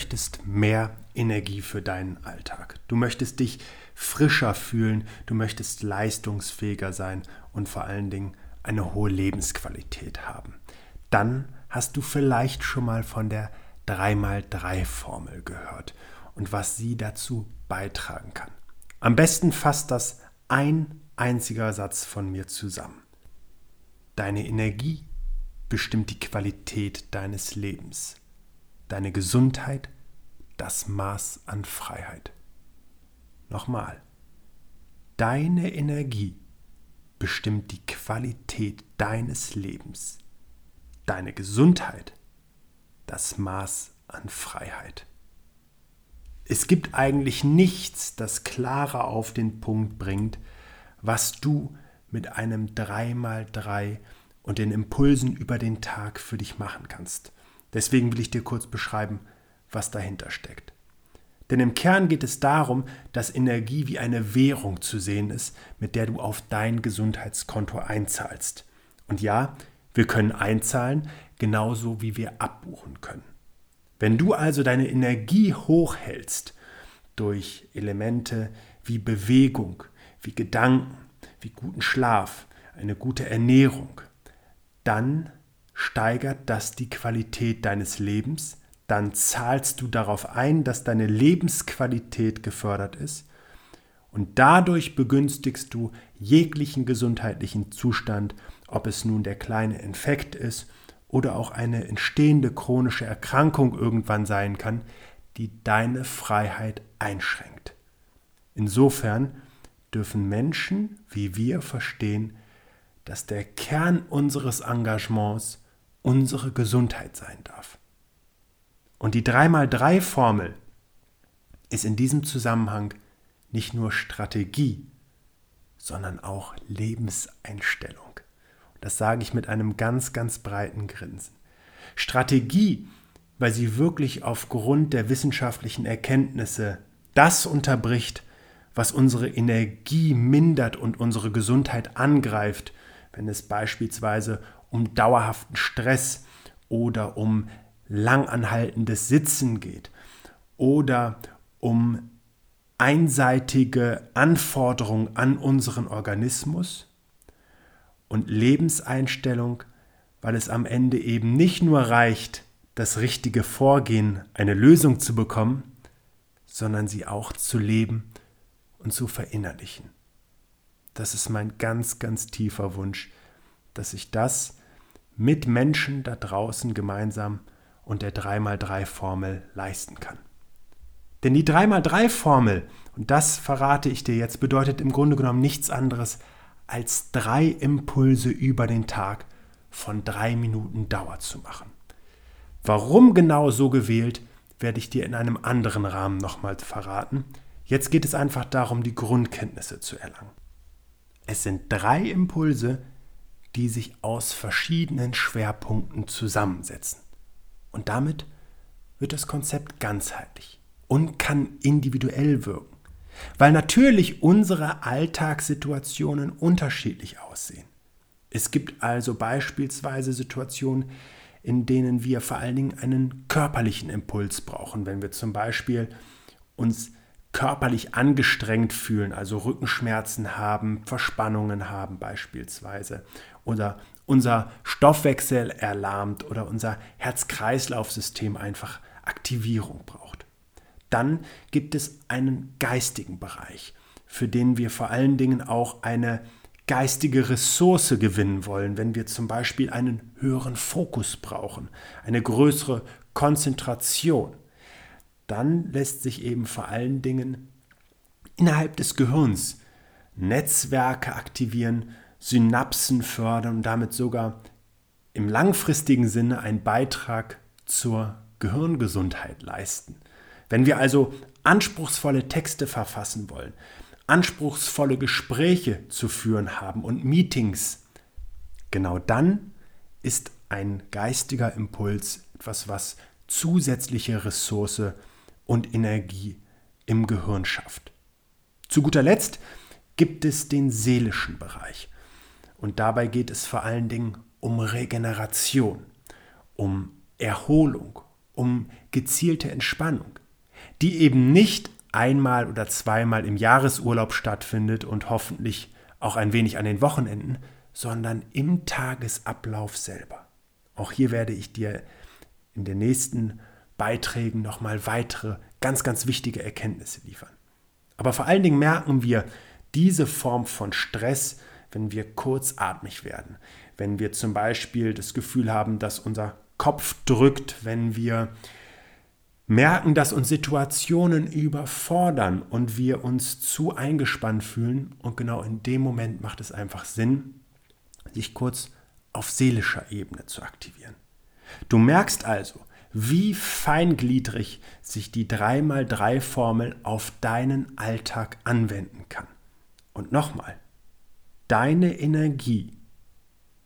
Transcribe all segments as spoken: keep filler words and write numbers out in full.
möchtest mehr Energie für deinen Alltag. Du möchtest dich frischer fühlen, du möchtest leistungsfähiger sein und vor allen Dingen eine hohe Lebensqualität haben. Dann hast du vielleicht schon mal von der drei mal drei Formel gehört und was sie dazu beitragen kann. Am besten fasst das ein einziger Satz von mir zusammen. Deine Energie bestimmt die Qualität deines Lebens, deine Gesundheit, das Maß an Freiheit. Nochmal, deine Energie bestimmt die Qualität deines Lebens, deine Gesundheit, das Maß an Freiheit. Es gibt eigentlich nichts, das klarer auf den Punkt bringt, was du mit einem drei mal drei und den Impulsen über den Tag für dich machen kannst. Deswegen will ich dir kurz beschreiben, was dahinter steckt. Denn im Kern geht es darum, dass Energie wie eine Währung zu sehen ist, mit der du auf dein Gesundheitskonto einzahlst. Und ja, wir können einzahlen, genauso wie wir abbuchen können. Wenn du also deine Energie hochhältst durch Elemente wie Bewegung, wie Gedanken, wie guten Schlaf, eine gute Ernährung, dann steigert das die Qualität deines Lebens, dann zahlst du darauf ein, dass deine Lebensqualität gefördert ist und dadurch begünstigst du jeglichen gesundheitlichen Zustand, ob es nun der kleine Infekt ist oder auch eine entstehende chronische Erkrankung irgendwann sein kann, die deine Freiheit einschränkt. Insofern dürfen Menschen wie wir verstehen, dass der Kern unseres Engagements unsere Gesundheit sein darf. Und die drei mal drei Formel ist in diesem Zusammenhang nicht nur Strategie, sondern auch Lebenseinstellung. Das sage ich mit einem ganz, ganz breiten Grinsen. Strategie, weil sie wirklich aufgrund der wissenschaftlichen Erkenntnisse das unterbricht, was unsere Energie mindert und unsere Gesundheit angreift, wenn es beispielsweise um dauerhaften Stress oder um langanhaltendes Sitzen geht oder um einseitige Anforderungen an unseren Organismus und Lebenseinstellung, weil es am Ende eben nicht nur reicht, das richtige Vorgehen, eine Lösung zu bekommen, sondern sie auch zu leben und zu verinnerlichen. Das ist mein ganz, ganz tiefer Wunsch, dass ich das mit Menschen da draußen gemeinsam und der drei mal drei Formel leisten kann. Denn die drei mal drei Formel, und das verrate ich dir jetzt, bedeutet im Grunde genommen nichts anderes als drei Impulse über den Tag von drei Minuten Dauer zu machen. Warum genau so gewählt, werde ich dir in einem anderen Rahmen nochmals verraten. Jetzt geht es einfach darum, die Grundkenntnisse zu erlangen. Es sind drei Impulse, die sich aus verschiedenen Schwerpunkten zusammensetzen. Und damit wird das Konzept ganzheitlich und kann individuell wirken, weil natürlich unsere Alltagssituationen unterschiedlich aussehen. Es gibt also beispielsweise Situationen, in denen wir vor allen Dingen einen körperlichen Impuls brauchen, wenn wir zum Beispiel uns körperlich angestrengt fühlen, also Rückenschmerzen haben, Verspannungen haben beispielsweise oder unser Stoffwechsel erlahmt oder unser Herz-Kreislauf-System einfach Aktivierung braucht. Dann gibt es einen geistigen Bereich, für den wir vor allen Dingen auch eine geistige Ressource gewinnen wollen, wenn wir zum Beispiel einen höheren Fokus brauchen, eine größere Konzentration. Dann lässt sich eben vor allen Dingen innerhalb des Gehirns Netzwerke aktivieren, Synapsen fördern und damit sogar im langfristigen Sinne einen Beitrag zur Gehirngesundheit leisten. Wenn wir also anspruchsvolle Texte verfassen wollen, anspruchsvolle Gespräche zu führen haben und Meetings, genau dann ist ein geistiger Impuls etwas, was zusätzliche Ressource und Energie im Gehirn schafft. Zu guter Letzt gibt es den seelischen Bereich. Und dabei geht es vor allen Dingen um Regeneration, um Erholung, um gezielte Entspannung, die eben nicht einmal oder zweimal im Jahresurlaub stattfindet und hoffentlich auch ein wenig an den Wochenenden, sondern im Tagesablauf selber. Auch hier werde ich dir in den nächsten Beiträgen nochmal weitere ganz, ganz wichtige Erkenntnisse liefern. Aber vor allen Dingen merken wir diese Form von Stress, wenn wir kurzatmig werden, wenn wir zum Beispiel das Gefühl haben, dass unser Kopf drückt, wenn wir merken, dass uns Situationen überfordern und wir uns zu eingespannt fühlen. Und genau in dem Moment macht es einfach Sinn, sich kurz auf seelischer Ebene zu aktivieren. Du merkst also, wie feingliedrig sich die drei mal drei Formel auf deinen Alltag anwenden kann. Und nochmal, deine Energie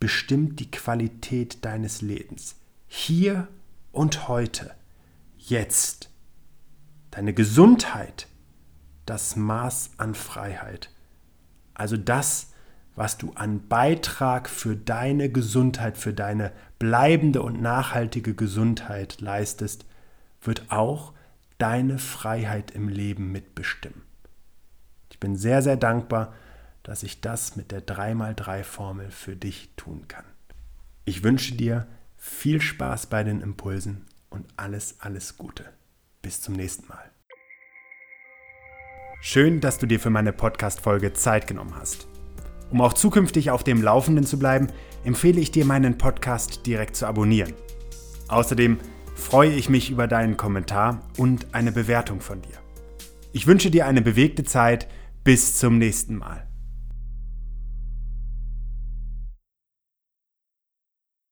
bestimmt die Qualität deines Lebens. Hier und heute. Jetzt. Deine Gesundheit, das Maß an Freiheit. Also das, was du an Beitrag für deine Gesundheit, für deine bleibende und nachhaltige Gesundheit leistest, wird auch deine Freiheit im Leben mitbestimmen. Ich bin sehr, sehr dankbar, dass ich das mit der drei mal drei Formel für dich tun kann. Ich wünsche dir viel Spaß bei den Impulsen. Und alles, alles Gute. Bis zum nächsten Mal. Schön, dass du dir für meine Podcast-Folge Zeit genommen hast. Um auch zukünftig auf dem Laufenden zu bleiben, empfehle ich dir, meinen Podcast direkt zu abonnieren. Außerdem freue ich mich über deinen Kommentar und eine Bewertung von dir. Ich wünsche dir eine bewegte Zeit. Bis zum nächsten Mal.